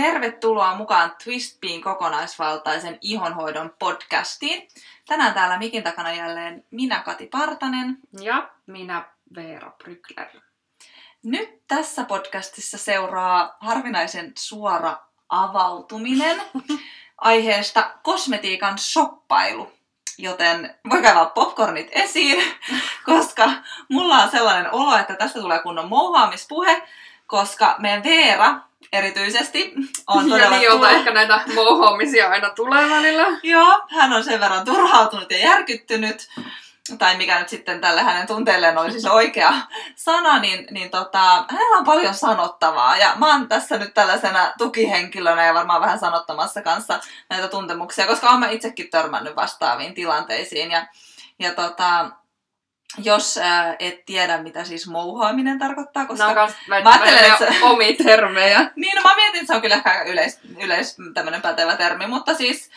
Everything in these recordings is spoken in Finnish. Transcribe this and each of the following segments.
Tervetuloa mukaan Twistbean kokonaisvaltaisen ihonhoidon podcastiin. Tänään täällä mikin takana jälleen minä Kati Partanen. Ja minä Veera Bryckler. Nyt tässä podcastissa seuraa harvinaisen suora avautuminen aiheesta kosmetiikan shoppailu. Joten voi kaivaa popcornit esiin, koska mulla on sellainen olo, että tästä tulee kunnon mouhaamispuhe, koska meidän Veera erityisesti on todella... Jolta ehkä näitä mouhoamisia aina tulee välillä. Joo, hän on sen verran turhautunut ja järkyttynyt, tai mikä nyt sitten tälle hänen tunteelleen olisi siis oikea sana, hänellä on paljon sanottavaa. Ja mä oon tässä nyt tällaisena tukihenkilönä ja varmaan vähän sanottamassa kanssa näitä tuntemuksia, koska oon mä itsekin törmännyt vastaaviin tilanteisiin. Jos et tiedä, mitä siis mouhaaminen tarkoittaa, koska... mä ajattelen, että se... omia termejä. Niin, no mä mietin, että se on kyllä ehkä tämmönen pätevä termi, mutta siis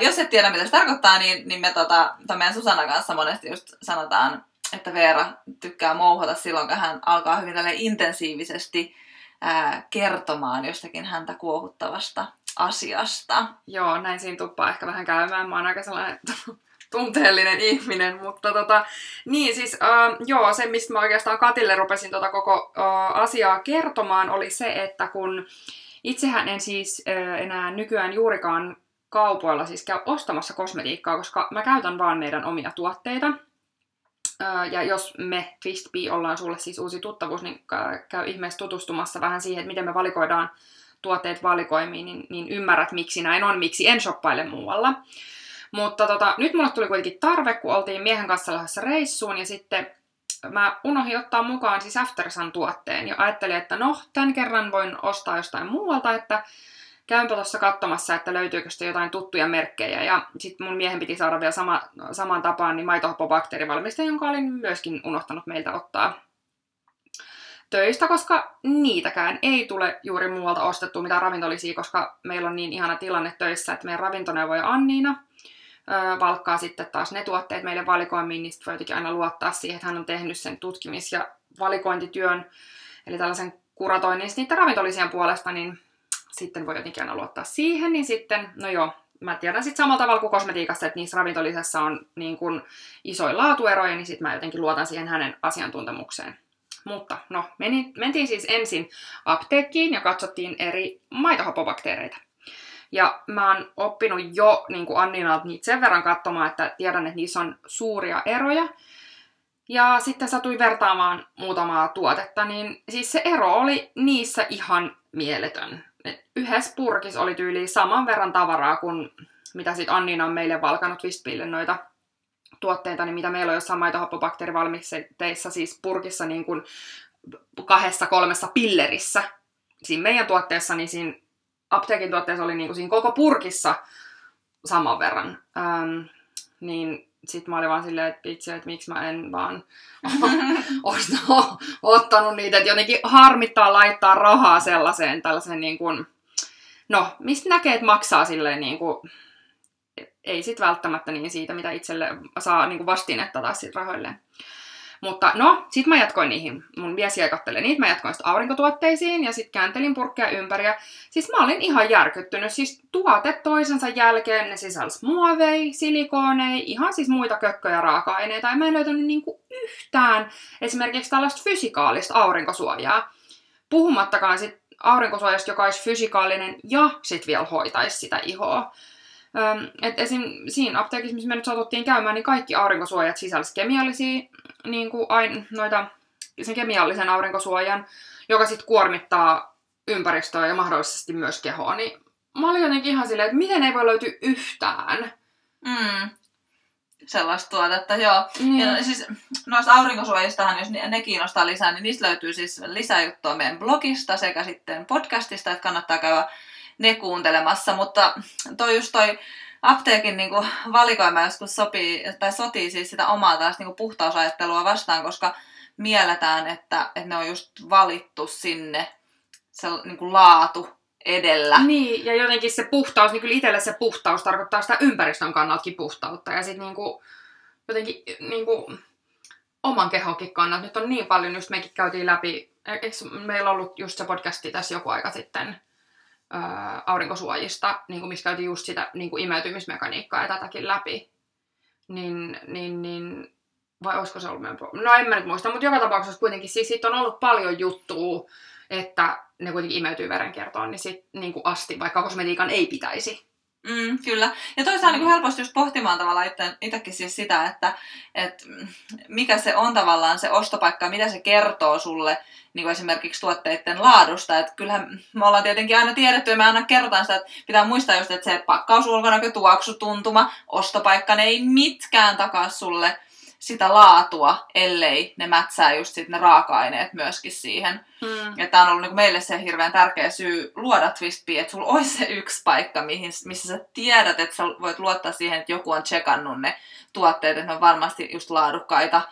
jos et tiedä, mitä se tarkoittaa, niin me meidän Susanna kanssa monesti just sanotaan, että Veera tykkää mouhata silloin, kun hän alkaa hyvin tälleen intensiivisesti kertomaan jostakin häntä kuohuttavasta asiasta. Joo, näin siinä tuppaa ehkä vähän käymään. Mä oon aika sellainen... tunteellinen ihminen, mutta se mistä mä oikeastaan Katille rupesin koko asiaa kertomaan oli se, että kun itsehän en siis enää nykyään juurikaan kaupoilla siis käy ostamassa kosmetiikkaa, koska mä käytän vaan meidän omia tuotteita. Ja jos me Twistbee ollaan sulle siis uusi tuttavuus, niin käy ihmeessä tutustumassa vähän siihen, että miten me valikoidaan tuotteet valikoimiin, niin ymmärrät miksi näin on, miksi en shoppaile muualla. Mutta nyt mulle tuli kuitenkin tarve, kun oltiin miehen kanssa lähdössä reissuun, ja sitten mä unohdin ottaa mukaan siis Aftersun-tuotteen. Ja ajattelin, että tän kerran voin ostaa jostain muualta, että käynpä tuossa katsomassa, että löytyykö sitä jotain tuttuja merkkejä. Ja sitten mun miehen piti saada vielä samaan tapaan niin maitohappobakteerivalmiste, jonka olin myöskin unohtanut meiltä ottaa töistä, koska niitäkään ei tule juuri muualta ostettua mitään ravintolisia, koska meillä on niin ihana tilanne töissä, että meidän ravintoneuvoja Anniina valkkaa sitten taas ne tuotteet meille valikoimiin, niin sitten voi jotenkin aina luottaa siihen, että hän on tehnyt sen tutkimis- ja valikointityön, eli tällaisen kuratoinnin niiden ravintolisien puolesta, niin sitten voi jotenkin aina luottaa siihen, niin sitten, mä tiedän sitten samalla tavalla kuin kosmetiikassa, että niissä ravintolisessa on niin kuin isoja laatueroja, niin sitten mä jotenkin luotan siihen hänen asiantuntemukseen. Mutta mentiin siis ensin apteekkiin ja katsottiin eri maitohappobakteereita. Ja mä oon oppinut jo niin kuin Anniinalta niitä sen verran katsomaan, että tiedän, että niissä on suuria eroja. Ja sitten satuin vertaamaan muutamaa tuotetta, niin siis se ero oli niissä ihan mieletön. Et yhdessä purkissa oli tyyliin saman verran tavaraa kuin mitä sitten Anniina on meille valkanut Twistbeelle noita tuotteita, niin mitä meillä on jossain maitohappobakteerivalmisteissa siis purkissa niin kuin 2-3 pillerissä. Siinä meidän tuotteessa niin siinä apteekin tuotteessa oli niinku siinä koko purkissa saman verran. Niin sit mä olin vaan silleen, että itse, että miksi mä en vaan ottanut niitä, että jotenkin harmittaa laittaa rahaa sellaiseen tällaisen niinkun, mistä näkee, että maksaa silleen niinku, ei sit välttämättä niin siitä, mitä itselle saa niinku vastinetta taas sit rahoilleen. Mutta sit mä jatkoin niihin, mun mies jäi kattelee niitä, mä jatkoin sitten aurinkotuotteisiin ja sit kääntelin purkkeja ympäri ja siis mä olin ihan järkyttynyt, siis tuote toisensa jälkeen, ne sisälsi muovei, silikooneja, ihan siis muita kökköjä raaka-aineita ja mä en löytänyt niinku yhtään esimerkiksi tällaista fysikaalista aurinkosuojaa, puhumattakaan sit aurinkosuojasta, joka olisi fysikaalinen ja sit vielä hoitaisi sitä ihoa. Että esim. Siinä apteekissa, missä me nyt satuttiin käymään, niin kaikki aurinkosuojat sisälsi kemiallisia, niin kuin sen kemiallisen aurinkosuojan, joka sitten kuormittaa ympäristöä ja mahdollisesti myös kehoa. Niin mä olin jotenkin ihan silleen, että miten ei voi löytyä yhtään. Sellaista tuotetta, joo. Mm. Ja siis noista aurinkosuojistahan, jos ne kiinnostaa lisää, niin niistä löytyy siis lisää juttua meidän blogista sekä sitten podcastista, että kannattaa käydä ne kuuntelemassa, mutta toi apteekin niinku valikoima joskus sopii, tai sotii siis sitä omaa taas niinku puhtausajattelua vastaan, koska mielletään, että ne on just valittu sinne se niinku laatu edellä. Niin, ja jotenkin se puhtaus, niin kyllä itselle se puhtaus tarkoittaa sitä ympäristön kannaltakin puhtautta, ja sit niinku jotenkin niinku oman kehonkin kannalta. Nyt on niin paljon, just mekin käytiin läpi, eikö meillä ollut just se podcasti tässä joku aika sitten, aurinkosuojista, niin kuin missä käytiin just sitä niin kuin imeytymismekaniikkaa ja tätäkin läpi. Niin vai olisiko se ollut meidän... No en mä nyt muista, mutta joka tapauksessa kuitenkin siis siitä on ollut paljon juttua, että ne kuitenkin imeytyy verenkiertoon, niin sit niin kuin asti, vaikka kosmetiikan ei pitäisi. Kyllä. Ja toisaalta niin kuin helposti just pohtimaan tavallaan itsekin siis sitä, että mikä se on tavallaan se ostopaikka, mitä se kertoo sulle niin kuin esimerkiksi tuotteiden laadusta. Että kyllähän me ollaan tietenkin aina tiedetty ja me aina kerrotaan sitä, että pitää muistaa just, että se pakkaus, ulkonäkö, tuoksu, tuntuma, ostopaikka, ne ei mitkään takaa sulle sitä laatua, ellei ne mätsää just sit ne raaka-aineet myöskin siihen. Ja tää on ollut niinku meille se hirveän tärkeä syy luoda Twistbean, että sulla olisi se yksi paikka, missä sä tiedät, että sä voit luottaa siihen, että joku on tsekannut ne tuotteet, että ne on varmasti just laadukkaita,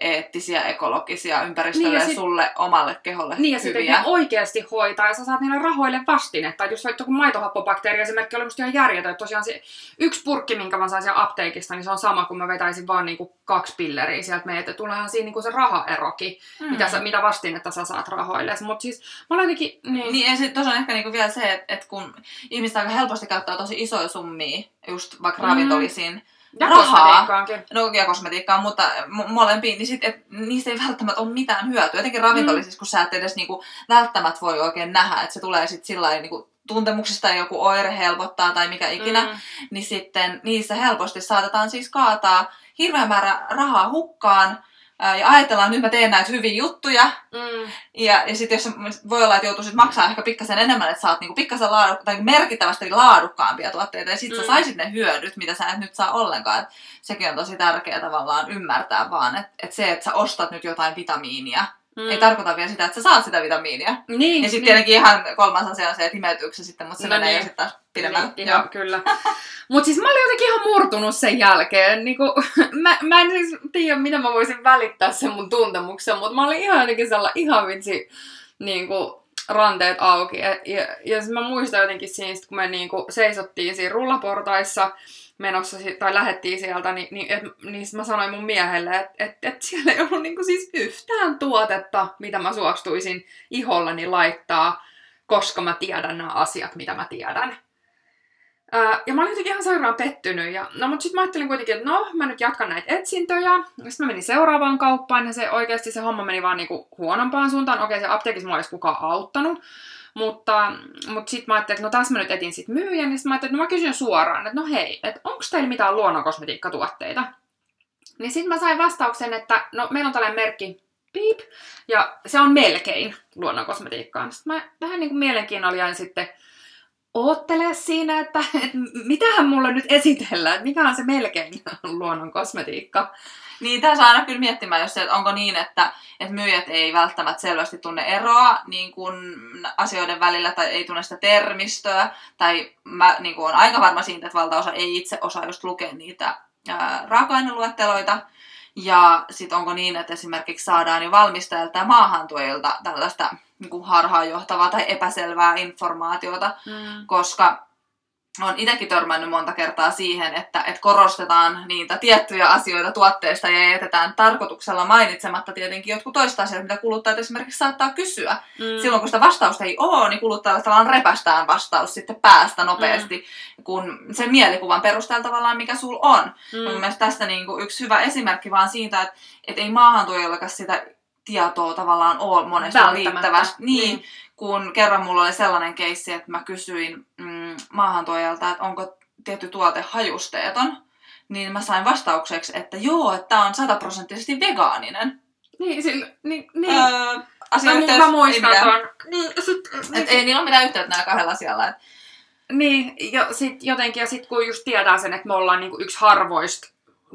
eettisiä, ekologisia, ympäristölle niin ja sulle, omalle keholle niin hyviä. Ja sitten ne oikeasti hoitaa ja sä saat niille rahoille vastinetta. Jos vaikka joku maitohappobakteeri esimerkki oli musta ihan järjetön. Tosiaan se yksi purkki, minkä mä saisin apteekista, niin se on sama, kun mä vetäisin vaan niinku 2 pilleriä sieltä meidän. Että tuleehan siinä niinku se rahaerokin, mitä vastinetta sä saat rahoille. Mutta siis mä olen jotenkin... Niin ja sit tuossa on ehkä niinku vielä se, että kun ihmiset aika helposti käyttää tosi isoja summia, just vaikka ravintolisiin, ja kosmetiikkaankin. No ja kosmetiikkaan, mutta molempiin, niin sit, et, niistä ei välttämättä ole mitään hyötyä. Jotenkin ravintolisissa, kun sä et edes niinku, välttämättä voi oikein nähdä, että se tulee sit sillain niinku, tuntemuksista ja joku oire helpottaa tai mikä ikinä, niin sitten niissä helposti saatetaan siis kaataa hirveä määrä rahaa hukkaan. Ja ajatellaan, että nyt mä teen näitä hyviä juttuja. Ja sitten jos voi olla, että joutuu sit maksaa ehkä pikkasen enemmän, että saat niinku pikkasen tai merkittävästi laadukkaampia tuotteita. Ja sitten sä saisit ne hyödyt, mitä sä et nyt saa ollenkaan. Et sekin on tosi tärkeää tavallaan ymmärtää vaan, että se, että sä ostat nyt jotain vitamiinia, ei tarkoita vielä sitä, että sä saat sitä vitamiinia. Niin, ja sitten tietenkin ihan kolmas asia on se, että imeytyykö se sitten, mutta se menee jo sitten taas pidemmän. Niin, kyllä. Mutta siis mä olin jotenkin ihan murtunut sen jälkeen. Niinku, mä en siis tiedä, mitä mä voisin välittää sen mun tuntemuksen, mutta mä olin ihan jotenkin sellainen ihan vitsi niinku, ranteet auki. Ja mä muistan jotenkin siinä, kun me niinku, seisottiin siinä rullaportaissa menossa, tai lähettiin sieltä, niin mä sanoin mun miehelle, että siellä ei ollut niinku, siis yhtään tuotetta, mitä mä suostuisin ihollani laittaa, koska mä tiedän nämä asiat, mitä mä tiedän. Ja mä olin jotenkin ihan sairaan pettynyt. Mutta sitten mä ajattelin kuitenkin, että mä nyt jatkan näitä etsintöjä. Sitten mä menin seuraavaan kauppaan ja se homma meni vaan niinku huonompaan suuntaan. Okei, se apteekissa mulla ei olisi kukaan auttanut. Mutta sitten mä ajattelin, että tässä mä nyt etin sit myyjän. Ja sitten mä ajattelin, että mä kysyn suoraan, että hei, että onko teillä mitään luonnonkosmetiikkatuotteita? Niin sitten mä sain vastauksen, että meillä on tällainen merkki, piip, ja se on melkein luonnonkosmetiikkaan. Sitten mä vähän niinku mielenkiinnolla jäin sitten oottele siinä, että mitähän mulle nyt esitellään, että mikä on se melkein luonnon kosmetiikka. Niin, tässä aina kyllä miettimään, jos se, että onko niin, että myyjät ei välttämättä selvästi tunne eroa niin kuin asioiden välillä tai ei tunne sitä termistöä. Tai mä niin kuin, olen aika varma siitä, että valtaosa ei itse osaa just lukea niitä raaka-aineluetteloita. Ja sitten onko niin, että esimerkiksi saadaan jo valmistajilta ja maahantuojilta tällaista niin kuin harhaanjohtavaa tai epäselvää informaatiota, koska olen itsekin törmännyt monta kertaa siihen, että korostetaan niitä tiettyjä asioita tuotteista ja jätetään tarkoituksella mainitsematta tietenkin jotkut toista asiat, mitä kuluttajat esimerkiksi saattaa kysyä. Silloin kun sitä vastausta ei ole, niin kuluttajalla tavallaan repästään vastaus sitten päästä nopeasti, kun sen mielikuvan perusteella tavallaan mikä sul on. Mun mielestä tästä niin kuin yksi hyvä esimerkki vaan siitä, että ei maahantuojallakaan sitä tietoa tavallaan ole monesta riittävästi. Niin, kun kerran mulla oli sellainen keissi, että mä kysyin maahantuojalta, että onko tietty tuote hajusteeton, niin mä sain vastaukseksi, että joo, että tää on 100% vegaaninen. Mä muistan ton. Ei niillä ole mitään yhteyttä näillä kahdella asialla. Ja sit kun just tiedää sen, että me ollaan niinku yksi harvoista,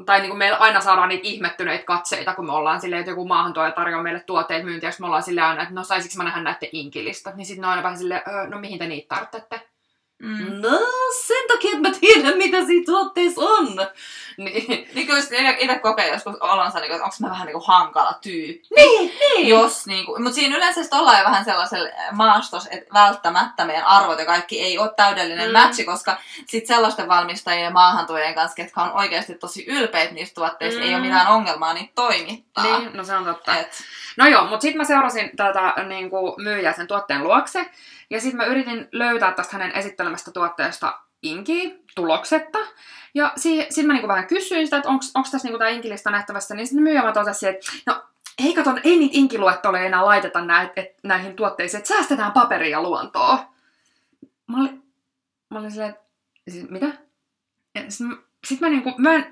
tai niin kuin meillä aina saadaan niitä ihmettyneitä katseita, kun me ollaan silleen, että joku maahantuoja tarjoaa meille tuotteet myyntiä, jos me ollaan silleen aina, että saisinko mä nähdä näiden inkilista. Niin sitten ne on aina vähän silleen, mihin te niitä tarvitsette? No, sen takia, että mä tiedän, mitä siinä tuotteessa on. Niin kyllä itse kokee joskus olonsa, että onko mä vähän niin kuin hankala tyyppi. Niin. Mutta siinä yleensä ollaan jo vähän sellaisella maastossa, että välttämättä meidän arvot ja kaikki ei ole täydellinen matchi, koska sitten sellaisten valmistajien ja maahantuojien kanssa, ketkä on oikeasti tosi ylpeitä niistä tuotteista, ei ole mitään ongelmaa niitä toimittaa. Niin, no se on totta. No joo, mutta sitten mä seurasin tätä niin kuin myyjää sen tuotteen luokse. Ja sitten mä yritin löytää tästä hänen esittelemästä tuotteesta inkiä tuloksetta. Ja sitten mä niinku vähän kysyin sitä, että onko tässä niinku tää inkilista nähtävässä, niin sitten myyjä mä totesin, että no ei kato, ei niitä inkiluettoja enää laiteta näihin tuotteisiin, että säästetään paperia ja luontoa. Mä olin silleen, että siis, mitä? Sitten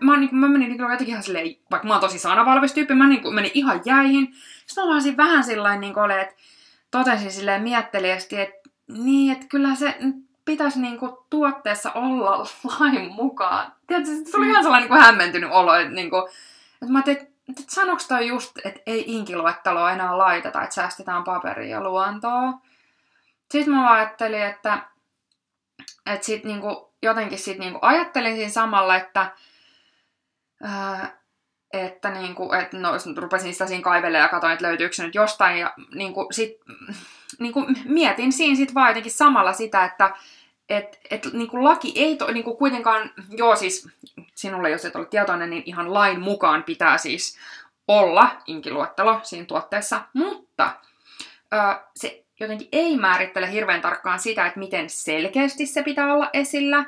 mä menin niinku jotenkin ihan silleen, vaikka mä oon tosi sanavalmis tyyppi, mä niinku menin ihan jäihin. Sitten mä vaan siinä vähän sillain niinku että totesin silleen mietteliästi, että niin, että kyllä se pitäisi niinku tuotteessa olla lain mukaan. Tiedätkö, se tuli ihan sellainen niinku hämmentynyt olo, että niinku, että mä ajattelin, että sanoks toi just, että ei inkiluetteloa enää laiteta, että säästetään paperia ja luontoa. Sitten mä ajattelin, että sit niinku jotenkin sit niinku ajattelin siinä samalla, että niinku, et no, rupesin sitä siinä kaivelemaan ja katsoin, että löytyykö se nyt jostain. Ja niinku sit, niinku mietin siinä sit vaan jotenkin samalla sitä, että et niinku laki ei niinku kuitenkaan, joo siis sinulle jos et ole tietoinen, niin ihan lain mukaan pitää siis olla inkiluettelo siinä tuotteessa. Mutta se jotenkin ei määrittele hirveän tarkkaan sitä, että miten selkeästi se pitää olla esillä.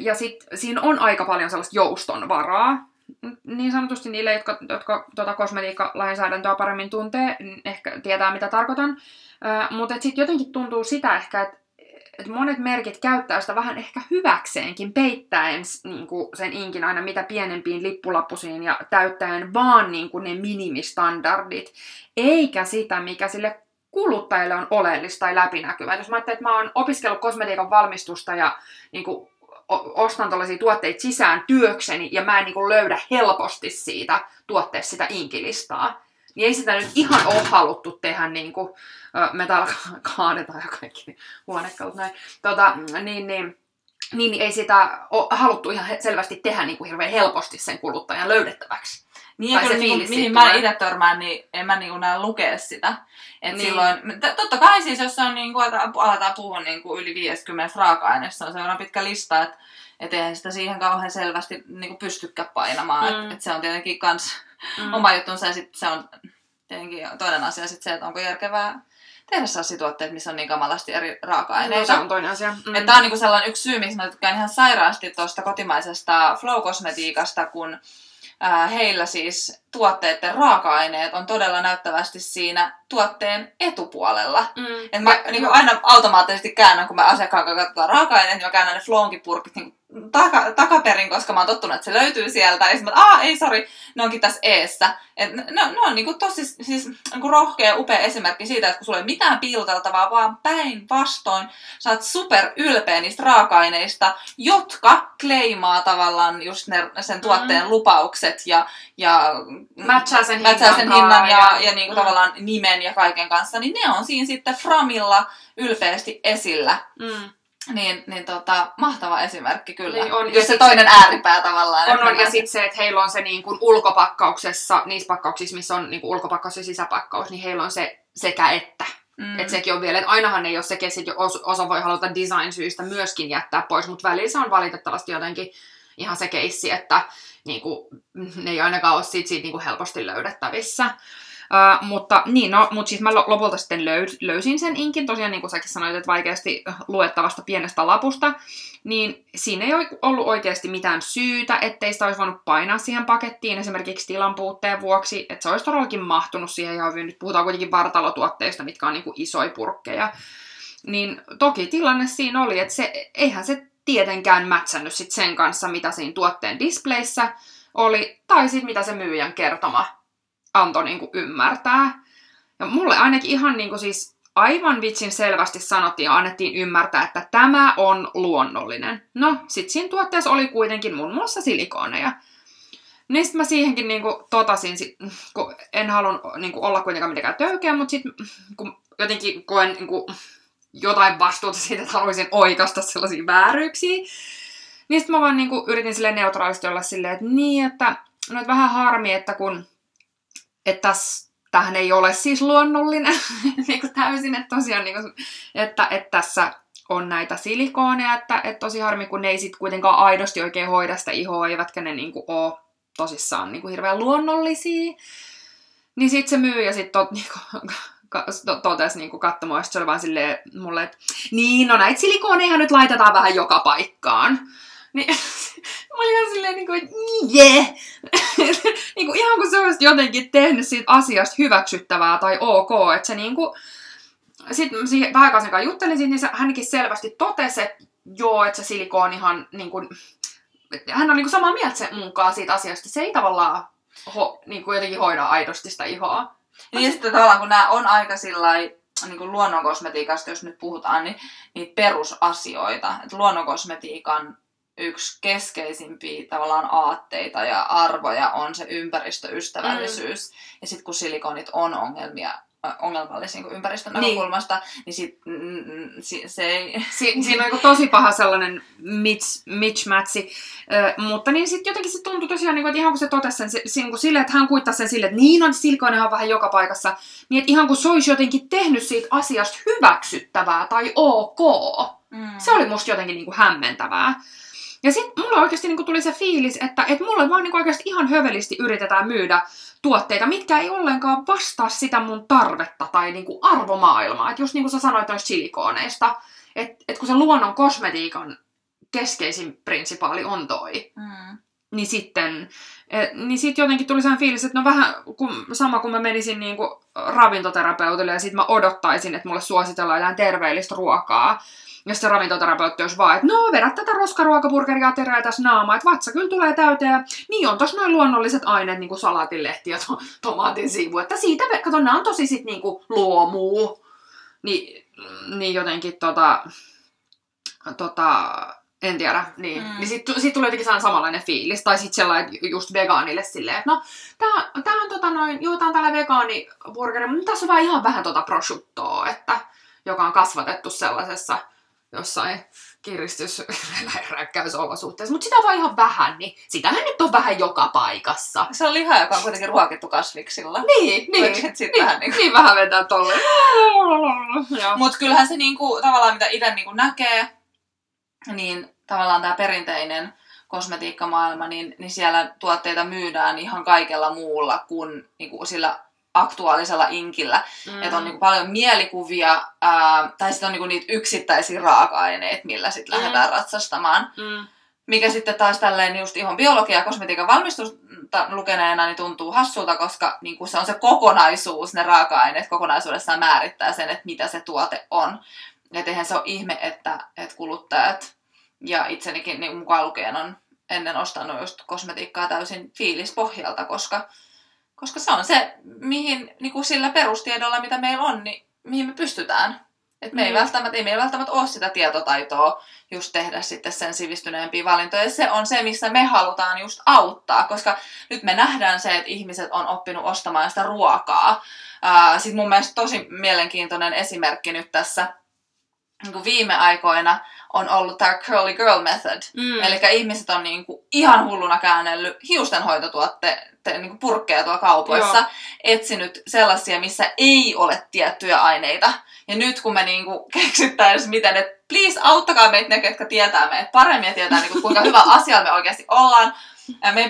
Ja sitten siinä on aika paljon sellaista jouston varaa. Niin sanotusti niille, jotka tuota kosmetiikkalainsäädäntöä paremmin tuntee, ehkä tietää mitä tarkoitan. Mutta sitten jotenkin tuntuu sitä ehkä, että monet merkit käyttää sitä vähän ehkä hyväkseenkin, peittäen niinku sen inkin aina mitä pienempiin lippulappusiin ja täyttäen vaan niinku ne minimistandardit, eikä sitä, mikä sille kuluttajalle on oleellista tai läpinäkyvää. Jos mä ajattelen, että mä oon opiskellut kosmetiikan valmistusta ja niinku ostan tuollaisia tuotteita sisään työkseni ja mä en niinku löydä helposti siitä tuotteessa sitä inkilistaa, niin ei sitä nyt ihan ole haluttu tehdä niinku metalla kaadetaan ja kaikki huonekalut näin. Niin ei sitä ole haluttu ihan selvästi tehdä niinku hirveän helposti sen kuluttajan löydettäväksi. Niin ja kyllä mihin mä itse törmään, niin en mä niinku näe lukea sitä. Et niin. Silloin, totta kai siis jos on niinku, aletaan puhua niinku yli 50 raaka-aineista, on seuraan pitkä lista, että et eihän sitä siihen kauhean selvästi niinku pystykään painamaan. Et se on tietenkin kans oma juttunsa ja sit se on tietenkin toinen asia sit se, että onko järkevää tehdä sellaisia tuotteita, missä on niin kamalasti eri raaka-aineita. No, se on toinen asia. Mm. Tämä on niinku sellainen yksi syy, miksi mä tykkään ihan sairaasti tuosta kotimaisesta flow-kosmetiikasta, kun heillä siis tuotteiden raaka-aineet on todella näyttävästi siinä tuotteen etupuolella. Et mä niin kuin aina automaattisesti käännän, kun mä asiakkaan kanssa katsotaan raaka-aineet, niin mä käännän ne flownkin purkit niin kuin takaperin, koska mä oon tottunut, että se löytyy sieltä. Ja sitten mä ei sori, ne onkin tässä eessä. Et ne on niin kuin tosi siis, niin kuin rohkea, upea esimerkki siitä, että kun sulla ei mitään piilteltävää, vaan päinvastoin sä oot super ylpeä niistä raaka-aineista, jotka kleimaa tavallaan just sen tuotteen lupaukset ja mätsää sen hinnan ja niin kuin tavallaan nimen ja kaiken kanssa, niin ne on siinä sitten framilla ylpeästi esillä. Niin, mahtava esimerkki kyllä. Niin on, jos se toinen ääripää tavallaan. On, ja sitten se, että heillä on se niin kuin ulkopakkauksessa, niissä pakkauksissa, missä on niin kuin ulkopakkaus ja sisäpakkaus, niin heillä on se sekä että. Että sekin on vielä, että ainahan ei ole se, että osa voi haluta design-syystä myöskin jättää pois, mutta välillä se on valitettavasti jotenkin ihan se keissi, että niinku, ne ei ainakaan ole siitä niinku helposti löydettävissä. Mutta siis mä lopulta sitten löysin sen inkin, tosiaan niin kuin säkin sanoit, että vaikeasti luettavasta pienestä lapusta, niin siinä ei ollut oikeasti mitään syytä, ettei sitä olisi voinut painaa siihen pakettiin esimerkiksi tilan puutteen vuoksi, että se olisi todellakin mahtunut siihen ihan hyvin. Nyt puhutaan kuitenkin vartalotuotteista, mitkä on niin kuin isoja purkkeja. Niin toki tilanne siinä oli, että eihän se tietenkään mätsännyt sit sen kanssa, mitä siinä tuotteen displayssä oli, tai sitten mitä se myyjän kertoma antoi niinku ymmärtää. Ja mulle ainakin ihan niinku siis aivan vitsin selvästi sanottiin ja annettiin ymmärtää, että tämä on luonnollinen. No, sit siinä tuotteessa oli kuitenkin muun muassa silikooneja. Niin sit mä siihenkin niinku totasin, kun en halunnut niinku olla kuitenkaan mitenkään töykeä, mutta sit kun jotenkin koen niinku jotain vastuuta siitä, että haluaisin oikaista sellaisia vääryyksiä, niin sit mä vaan niinku yritin silleen neutraalisti olla silleen, että niin, että no et vähän harmi, että kun tämähän ei ole siis luonnollinen niin kuin täysin, että tosiaan niin kuin, että tässä on näitä silikooneja, että tosi harmi, kun ne ei sitten kuitenkaan aidosti oikein hoida sitä ihoa, eivätkä ne niin kuin ole tosissaan niin kuin hirveän luonnollisia. Niin sitten se myyjä sitten totesi niinku katsomaan, se oli vaan silleen mulle, että niin, no näitä silikooneja nyt laitetaan vähän joka paikkaan. Niin, mä olin ihan silleen, niin kuin, että jee! Niin ihan kun sä olisit jotenkin tehnyt siitä asiasta hyväksyttävää tai ok, että se niinku... Sitten siihen vähän aikaa sen kanssa juttelin, niin hänkin selvästi totesi, että joo, että se silikoonihan niin kuin... Hän on niin kuin samaa mieltä sen mukaan siitä asiasta, se ei tavallaan niin kuin jotenkin hoida aidosti sitä ihoa. Niin ja sitten tavallaan kun nämä on aika sillai... Niin luonnonkosmetiikasta, jos nyt puhutaan, niin niitä perusasioita. Et luonnonkosmetiikan yksi keskeisimpiä tavallaan aatteita ja arvoja on se ympäristöystävällisyys. Ja sitten kun silikonit on ongelmallisia niin ympäristön näkökulmasta, niin sitten se ei... Siinä on tosi paha sellainen mitch-matsi. Mutta niin sitten jotenkin se tuntui tosiaan, niin kuin, että ihan kun se totesi sen silleen, että hän kuittasi sen silleen, että niin on, silkoinen on vähän joka paikassa, niin että ihan kun se olisi jotenkin tehnyt siitä asiasta hyväksyttävää tai ok. Se oli musta jotenkin niin kuin hämmentävää. Ja sitten mulla oikeasti niin kuin tuli se fiilis, että mulle vaan niin kuin oikeasti ihan hövelisti yritetään myydä tuotteita, mitkä ei ollenkaan vastaa sitä mun tarvetta tai niinku arvomaailmaa. Että just niin kuin sä sanoit noista silikooneista, että kun se luonnon kosmetiikan keskeisin prinsipaali on toi, niin sitten niin sit jotenkin tuli sellainen fiilis, että no vähän sama kuin mä menisin niinku ravintoterapeutille ja sit mä odottaisin, että mulle suositellaan jotain terveellistä ruokaa. Jos se ravintoterapeutti olisi vaan, että no vedät tätä roskaruokapurkeria terää tässä naamaa, että vatsa kyllä tulee täyteen. Niin on tossa noin luonnolliset aineet, niin kuin salaatinlehti ja tomaatin siivu. Että siitä, kato, nämä on tosi sit niin kuin luomuu. Niin jotenkin en tiedä. Niin sit tulee jotenkin samanlainen fiilis. Tai sit sellainen just vegaanille silleen, että no tää on tää on tällä vegaanipurkeri, mutta tässä on vaan ihan vähän prosciuttoa, että joka on kasvatettu sellaisessa jossain kiristysräkkäysolosuhteessa, mutta sitä on vaan ihan vähän, niin sitähän nyt on vähän joka paikassa. Se on liha, joka on kuitenkin ruokittu kasviksilla. Niin vähän vetää tolleen. Mutta kyllähän se niinku, tavallaan, mitä itse niinku näkee, niin tavallaan tämä perinteinen kosmetiikkamaailma, niin siellä tuotteita myydään ihan kaikella muulla kuin niinku, sillä aktuaalisella inkillä, että on niinku paljon mielikuvia, tai sitten on niinku niitä yksittäisiä raaka-aineita, millä sitten lähdetään ratsastamaan. Mikä sitten taas tälleen just ihon biologia ja kosmetiikan valmistusta lukeneena niin tuntuu hassulta, koska niinku se on se kokonaisuus, ne raaka-aineet kokonaisuudessaan määrittää sen, että mitä se tuote on. Et eihän se ole ihme, että kuluttajat ja itsenikin niin mukaan lukien on ennen ostanut just kosmetiikkaa täysin fiilispohjalta, koska se on se, mihin niinku sillä perustiedolla, mitä meillä on, niin mihin me pystytään. Et me ei välttämättä ole sitä tietotaitoa just tehdä sitten sen sivistyneempiä valintoja. Ja se on se, missä me halutaan just auttaa, koska nyt me nähdään se, että ihmiset on oppinut ostamaan sitä ruokaa. Sitten mun mielestä tosi mielenkiintoinen esimerkki nyt tässä niinku viime aikoina on ollut tämä Curly Girl Method. Eli ihmiset on niinku ihan hulluna käännellyt niinku purkkeja tuolla kaupoissa, etsinyt sellaisia, missä ei ole tiettyjä aineita. Ja nyt kun me niinku keksittäisiin, miten, että please auttakaa meitä ne, ketkä tietää meitä paremmin ja tietää, niinku, kuinka hyvä asia me oikeasti ollaan. Me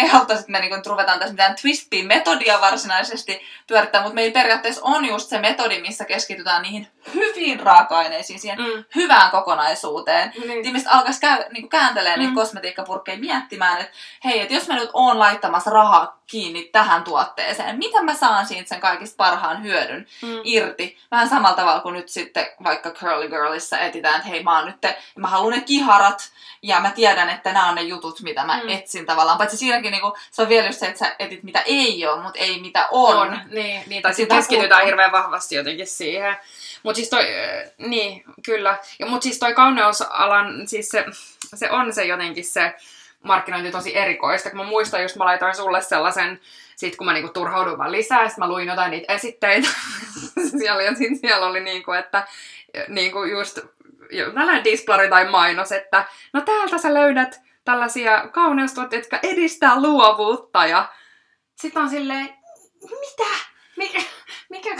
ei auttaisi, että me niinku ruvetaan tässä mitään Twistbean-metodia varsinaisesti pyörittää, mutta meillä periaatteessa on just se metodi, missä keskitytään niihin hyviin raaka-aineisiin, siihen hyvään kokonaisuuteen. Ihmiset alkaisi niinku kääntelemään niitä kosmetiikkapurkkeja miettimään, että hei, et jos mä nyt oon laittamassa rahaa kiinni tähän tuotteeseen, mitä mä saan siitä sen kaikista parhaan hyödyn irti? Vähän samalla tavalla kuin nyt sitten vaikka Curly Girlissa etsitään, että hei, mä haluun ne kiharat ja mä tiedän, että nämä on ne jutut, mitä mä etsin tavallaan. Paitsi siinäkin niinku, se on vielä just se, että sä etit mitä ei ole, mutta ei mitä on. Niin tai sitten keskitytään hirveän vahvasti jotenkin siihen. Mutta siis toi, niin, kyllä. Mutta siis toi kauneusalan, siis se on se jotenkin se markkinointi tosi erikoista. Kun mä muistan just, mä laitoin sulle sellaisen, sit kun mä niinku turhaudun vaan lisää, sit mä luin jotain niitä esitteitä. siellä oli niinku, että niinku just näin displari tai mainos, että no täältä sä löydät tällaisia kauneustuotteita, jotka edistää luovuutta ja sit on silleen, mitä? Mikä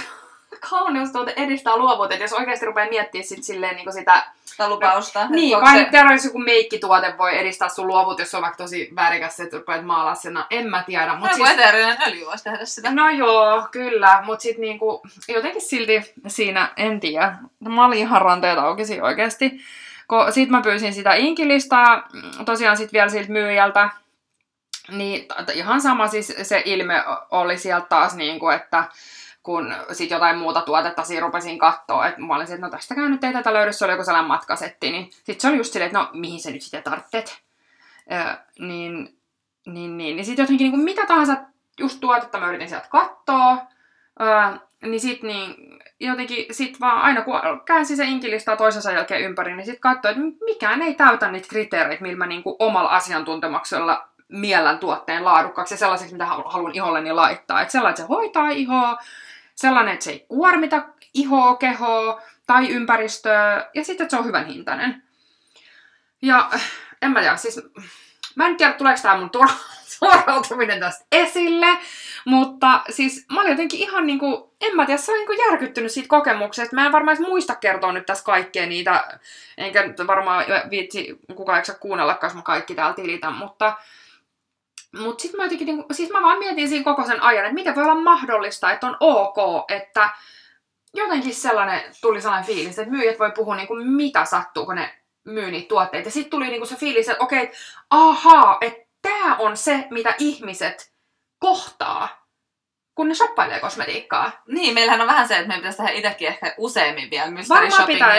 kauneustuote edistää luovuutta, että jos oikeasti rupeaa miettimään sit silleen niin sitä... Sitä lupausta. Niin, kai nyt jos joku meikkituote voi edistää sun luovuutta, jos on vaikka tosi värikäs, että rupeat maalaa sen. En mä tiedä. Mut no, siis... eteerinen öljy voisi tehdä sitä. No joo, kyllä. Mut sit niinku, jotenkin silti siinä, en tiedä. Mä olin ihan ranteet aukesi oikeesti. Sit mä pyysin sitä inkilistaa, tosiaan sit vielä siltä myyjältä. Niin ihan sama siis se ilme oli sieltä taas niinku, että kun sit jotain muuta tuotetta siinä rupesin kattoo, että mä olin se, että no tästäkään nyt ei tätä löydy, se oli joku sellainen matkasetti, niin sit se oli just silleen, että no mihin se nyt sitten tarvitset. Niin sit jotenkin niinku mitä tahansa just tuotetta mä yritin sieltä kattoo, niin sit niin jotenkin sit vaan aina kun käänsi se inkilistaa toisensa jälkeen ympäri, niin sit kattoo, että mikään ei täytä niitä kriteereitä, millä mä niinku omalla asiantuntemuksella miellän tuotteen laadukkaaksi ja sellaiseksi, mitä haluan iholleni laittaa. Että sellainen, että se hoitaa ihoa, sellainen, että se ei kuormita ihoa, kehoa tai ympäristöä, ja sitten, että se on hyvän hintainen. Ja en mä tiedä, siis mä en tiedä, tuleeko tää mun turhautuminen tästä esille, mutta siis mä olin jotenkin ihan niinku, en mä tiedä, se on niinku järkyttynyt siitä kokemuksesta. Mä en varmaan edes muista kertoa nyt tässä kaikkea niitä, enkä varmaan viitsi kukaan eikä kuunnellakaan, jos mä kaikki täällä tilitän, mutta... Mut sit mä jotenkin, niinku, siis mä vaan mietin siinä koko sen ajan, että miten voi olla mahdollista, että on ok, että jotenkin sellainen, tuli sellainen fiilis, että myyjät voi puhua niinku mitä sattuu, kun ne myy niitä tuotteita. Ja sit tuli niinku se fiilis, että okei, ahaa, että tää on se, mitä ihmiset kohtaa, kun ne shoppailee kosmetiikkaa. Niin, meillähän on vähän se, että meidän pitäisi tehdä itsekin ehkä useammin vielä mystery shoppingia,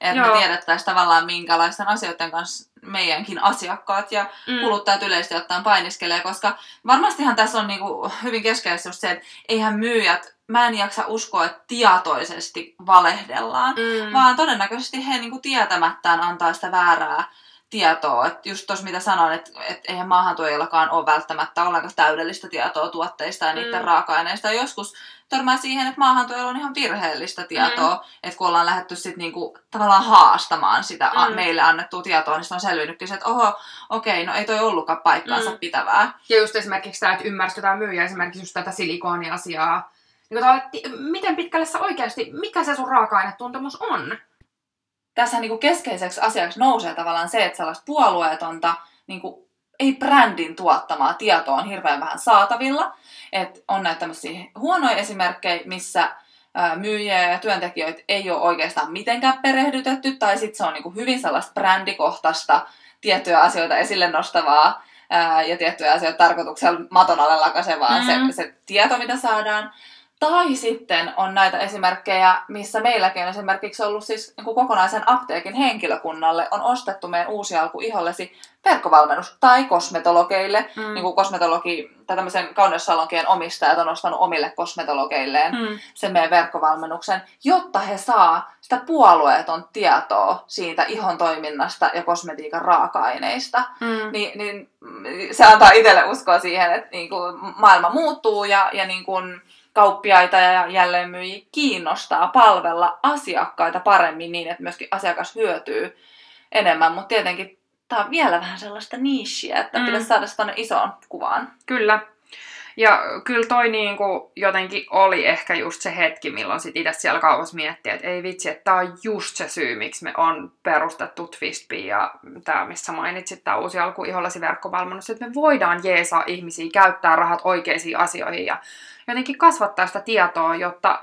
että me tiedettäisiin tavallaan minkälaisten asioiden kanssa meidänkin asiakkaat ja kuluttajat yleisesti ottaen painiskelee, koska varmastihan tässä on niinku hyvin keskeistä just se, että eihän myyjät, mä en jaksa uskoa, että tietoisesti valehdellaan, vaan todennäköisesti he niinku tietämättään antaa sitä väärää tietoa. Et just tuossa mitä sanoin, että eihän maahantuojillakaan ole välttämättä ollenkaan täydellistä tietoa tuotteista ja niiden raaka-aineista. Ja joskus törmää siihen, että maahantuojilla on ihan virheellistä tietoa, että kun ollaan lähdetty sit niinku tavallaan haastamaan sitä meille annettua tietoa, niin se on selvinnytkin se, että oho, okei, no ei toi ollutkaan paikkaansa pitävää. Ja just esimerkiksi tämä, että ymmärsikötään myyjä esimerkiksi just tätä silikooniasiaa. Niin miten pitkälle sä oikeasti, mikä se sun raaka-ainetuntemus on? Tässä niinku keskeiseksi asiaksi nousee tavallaan se, että sellaista puolueetonta, niinku, ei brändin tuottamaa tietoa on hirveän vähän saatavilla. Et on näitä tämmöisiä huonoja esimerkkejä, missä myyjiä ja työntekijöitä ei ole oikeastaan mitenkään perehdytetty, tai sitten se on niinku hyvin sellaista brändikohtaista, tiettyjä asioita esille nostavaa ja tiettyjä asioita tarkoituksella maton alle lakasevaa se tieto, mitä saadaan. Tai sitten on näitä esimerkkejä, missä meilläkin on esimerkiksi ollut siis niin kuin kokonaisen apteekin henkilökunnalle on ostettu meidän uusi alku ihollesi verkkovalmennus tai kosmetologeille. Niin kuin kosmetologi tai tämmöisen kauneussalonkien omistajat on ostanut omille kosmetologeilleen sen meidän verkkovalmennuksen, jotta he saa sitä puolueeton tietoa siitä ihon toiminnasta ja kosmetiikan raaka-aineista. Niin se antaa itselle uskoa siihen, että niin kuin maailma muuttuu ja niin kuin kauppiaita ja jälleenmyyjiä kiinnostaa palvella asiakkaita paremmin niin, että myöskin asiakas hyötyy enemmän. Mutta tietenkin tämä on vielä vähän sellaista niishiä, että pitäisi saada sitä isoon kuvaan. Kyllä. Ja kyllä toi niinku jotenkin oli ehkä just se hetki, milloin sit itse siellä kaupassa miettii, että ei vitsi, että tää on just se syy, miksi me on perustettu Twistbean ja tää, missä mainitsit, tää uusi alku ihollasi verkkovalmennus, että me voidaan jeesaa ihmisiä, käyttää rahat oikeisiin asioihin ja jotenkin kasvattaa sitä tietoa, jotta,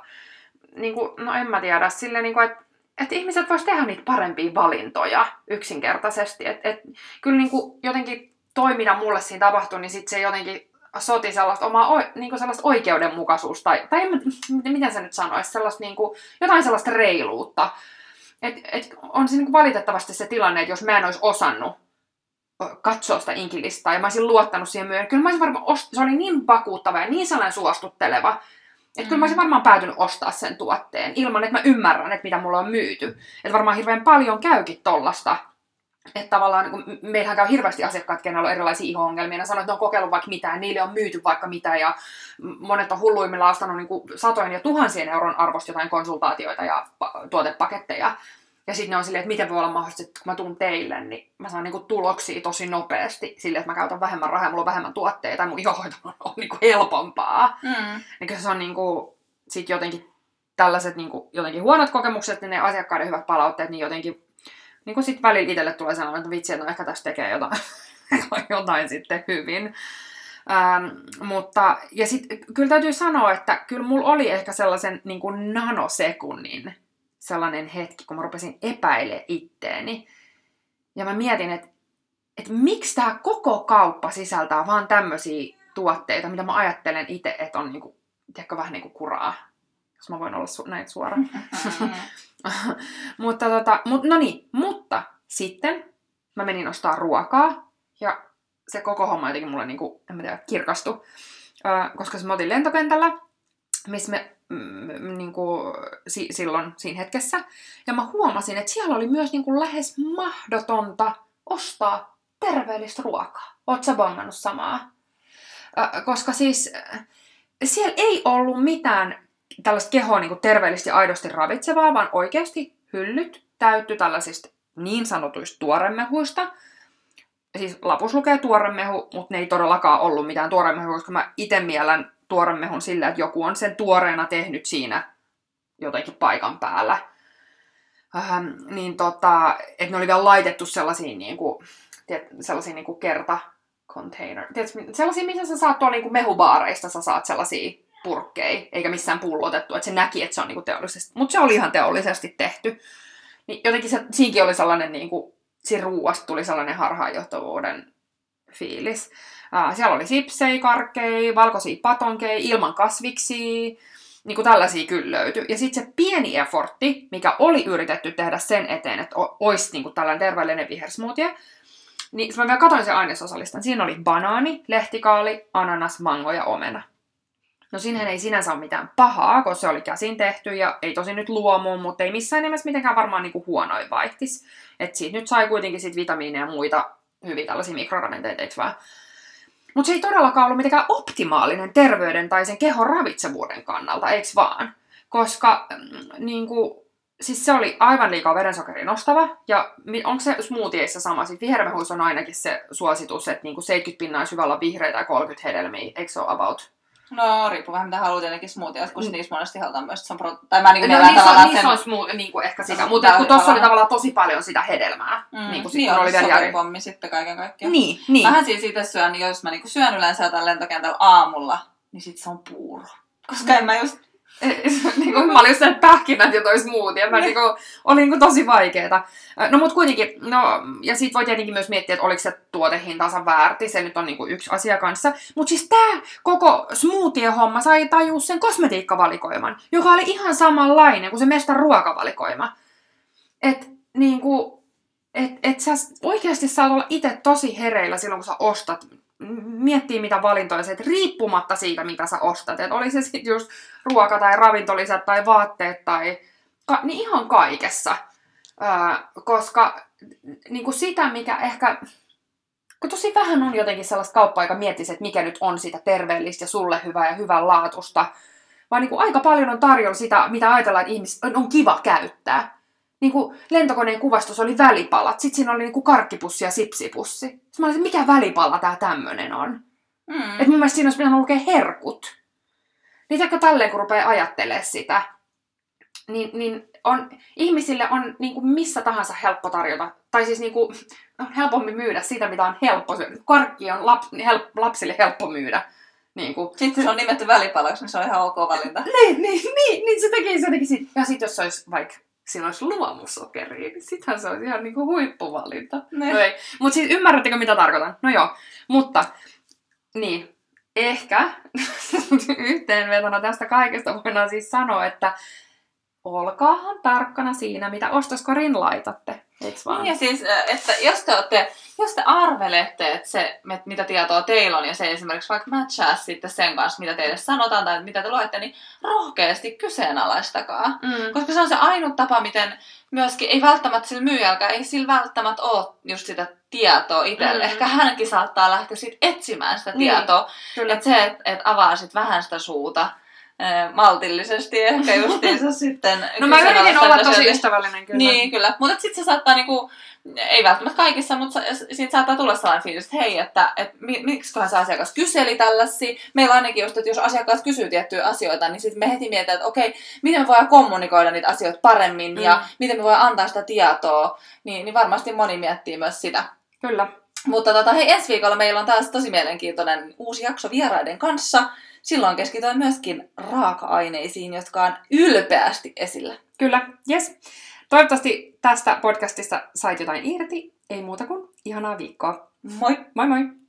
niinku, no en mä tiedä, silleen niinku, että ihmiset vois tehdä niitä parempia valintoja yksinkertaisesti, että kyllä niinku jotenkin toi, mitä mulle siinä tapahtui, niin sit se jotenkin soti sellaista omaa niinku sellaista oikeudenmukaisuus tai miten se nyt sanoisi, sellaista niinku jotain sellaista reiluutta. Et on se niinku valitettavasti se tilanne, että jos mä en olisi osannut katsoa sitä inkilistaa ja mä olisin luottanut siihen myöhemmin, kyllä mä olisin varmaan se oli niin vakuuttava ja niin sellainen suostutteleva, että kyllä mä olisin varmaan päätynyt ostaa sen tuotteen ilman, että mä ymmärrän, että mitä mulla on myyty. Että varmaan hirveän paljon käykin tollasta. Että tavallaan, kun meillähän käy hirveästi asiakkaat, kenellä on erilaisia iho-ongelmia, ja sanoo, että ne on kokeillut vaikka mitään, niille on myyty vaikka mitään, ja monet on hulluimmilla ostanut niin kuin satojen ja tuhansien euron arvosta jotain konsultaatioita ja tuotepaketteja. Ja sitten ne on silleen, että miten voi olla mahdollista, että kun mä tuun teille, niin mä saan niin kuin tuloksia tosi nopeasti silleen, että mä käytän vähemmän rahaa, mulla on vähemmän tuotteita, ja mun ihohoito on niin kuin helpompaa. Niin kyllä se on niin kuin, sit jotenkin tällaiset niin kuin jotenkin huonot kokemukset, niin ne asiakkaiden hyvät palautteet, niin jotenkin niin kuin sit välillä itselle tulee sanoa, että vitsi, että no ehkä tässä tekee jotain sitten hyvin. Mutta, ja sitten kyllä täytyy sanoa, että kyllä mulla oli ehkä sellaisen niin kuin nanosekunnin sellainen hetki, kun mä rupesin epäilemään itteeni. Ja mä mietin, että miksi tää koko kauppa sisältää vaan tämmöisiä tuotteita, mitä mä ajattelen itse, että on niinku, tiedätkö, vähän niinku kuraa. Jos mä voin olla näin suoraan. Mutta mutta sitten mä menin ostaa ruokaa ja se koko homma jotenkin mulle niinku, en mä tiedä, kirkastui. Koska mä otin lentokentällä, missä me niinku, silloin siinä hetkessä. Ja mä huomasin, että siellä oli myös niinku lähes mahdotonta ostaa terveellistä ruokaa. Oot sä bongannut samaa? Koska siis siellä ei ollut mitään tällaista kehoa niin kuin terveellisesti aidosti ravitsevaa, vaan oikeasti hyllyt täyttyi tällaisista niin sanotuista tuoremehuista. Siis lapussa lukee tuoremehu, mutta ne ei todellakaan ollut mitään tuoremehua, koska mä ite miellän tuoremehun sillä, että joku on sen tuoreena tehnyt siinä jotenkin paikan päällä. Että ne oli vielä laitettu sellaisiin niinku kerta... container. Tiedätkö, sellaisia, missä sä saat tuolla niinku mehubaareista, sä saat sellaisia purkkeja, eikä missään pullotettu, että se näki, että se on niinku teollisesti, mutta se oli ihan teollisesti tehty. Niin jotenkin se, siinkin oli sellainen, niinku, siinä ruuasta tuli sellainen harhaanjohtavuuden fiilis. Siellä oli sipsejä, karkkeja, valkoisia patonkeja, ilman kasviksia, niinku tällaisia kyllä löytyi. Ja sitten se pieni effortti, mikä oli yritetty tehdä sen eteen, että olisi niinku tällainen terveellinen vihersmoothie, niin mä vielä katsoin sen ainesosalistan. Siinä oli banaani, lehtikaali, ananas, mango ja omena. No siinähän ei sinänsä ole mitään pahaa, koska se oli käsin tehty ja ei tosi nyt luomuun, mutta ei missään nimessä mitenkään varmaan niinku huonoin vaihtis. Että siitä nyt sai kuitenkin sit vitamiineja ja muita hyviä tällaisia mikroravinteita, eikö vaan? Mutta se ei todellakaan ollut mitenkään optimaalinen terveyden tai sen kehon ravitsevuuden kannalta, eikö vaan? Koska niinku... Siis se oli aivan liikaa verensokeria nostava, ja onko se smoothieissa sama? Sitten vihermehuissa on ainakin se suositus, että niinku 70% olisi hyvä olla vihreitä ja 30 hedelmiä, eikö se ole about? No, riippuu vähän mitä haluat jotenkin smoothieissa, kun niissä monesti halutaan myös, että se on tai mä niinku mielellään tavallaan sen... No niissä on niinku ehkä sitä, mutta kun tossa oli tavallaan tosi paljon sitä hedelmää. Niinku sit kun oli vielä sokeripommi sitten kaiken kaikkiaan. Niin. Vähän siis itse syön, jos mä niinku syön yleensä jotain lentokentällä aamulla, niin sit se on puuro. Koska en mä just... niinku, mä olin just näin pähkinät ja toi smoothie. Oli niinku tosi vaikeeta. No mut kuitenkin, no, ja sit voi tietenkin myös miettiä, että oliko se tuotehintansa väärti. Se nyt on niinku yksi asia kanssa. Mut siis tää koko smoothie-homma sai tajua sen kosmetiikkavalikoiman, joka oli ihan samanlainen kuin se mestan ruokavalikoima. Et niinku, et sä oikeesti saat olla itse tosi hereillä silloin, kun sä ostat. Miettii mitä valintoja se, että riippumatta siitä, mitä sä ostat. Että oli se sitten just ruoka tai ravintolisät tai vaatteet tai... niin ihan kaikessa. Koska niinku sitä, mikä ehkä... Kun tosi vähän on jotenkin sellaista kauppaa, joka miettisi, että mikä nyt on sitä terveellistä ja sulle hyvää ja hyvänlaatusta. Vaan niinku aika paljon on tarjolla sitä, mitä ajatellaan, että ihmiset on kiva käyttää. Niinku lentokoneen kuvastus oli välipalat. Sitten siinä oli niinku karkkipussi ja sipsipussi. Sitten mä olin, mikä välipala tää tämmönen on? Et mun mielestä siinä olisi pitänyt lukea herkut. Niitäkö tälleen, kun rupeaa ajattelemaan sitä, niin on, ihmisille on niinku missä tahansa helppo tarjota. Tai siis niinku, on helpommin myydä sitä, mitä on helppo syödä. Karkki on lapsille helppo myydä. Niinku. Sitten se on nimetty välipalaksi, niin se on ihan ok valinta. Niin se tekee jotenkin siitä. Ja sit jos se olisi vaikka... Siinä olisi luomusokeria, niin sitähän se olisi ihan niinku huippuvalinta. No ei. Mut siis ymmärrättekö mitä tarkoitan? No joo, mutta niin, ehkä yhteenvetona tästä kaikesta voidaan siis sanoa, että olkaahan tarkkana siinä, mitä ostoskoriin laitatte. Eiks vaan? Ja siis, että jos te arvelette, että se, mitä tietoa teillä on, ja se esimerkiksi vaikka matchaa sitten sen kanssa, mitä teille sanotaan tai mitä te luette, niin rohkeasti kyseenalaistakaa. Koska se on se ainut tapa, miten myöskin, ei välttämättä sillä myyjälläkään, ei sillä välttämättä ole just sitä tietoa itselle. Ehkä hänkin saattaa lähteä sit etsimään sitä tietoa. Että se, että avaa sit vähän sitä suuta. maltillisesti ehkä justiinsa sitten. No mä yritin olla tosi ystävällinen kyllä. Niin, kyllä. Mutta sitten se saattaa niinku, ei välttämättä kaikissa, mutta siitä saattaa tulla sellainen fiilis, että hei, että miksikohan se asiakas kyseli tällaisia. Meillä ainakin just, että jos asiakkaat kysyy tiettyjä asioita, niin sitten me heti mietitään, että okei, miten me voidaan kommunikoida niitä asioita paremmin ja miten me voidaan antaa sitä tietoa. Niin varmasti moni miettii myös sitä. Kyllä. Mutta hei, ensi viikolla meillä on taas tosi mielenkiintoinen uusi jakso vieraiden kanssa. Silloin keskitytään myöskin raaka-aineisiin, jotka on ylpeästi esillä. Kyllä, yes. Toivottavasti tästä podcastista sait jotain irti. Ei muuta kuin ihanaa viikkoa. Moi! Moi moi!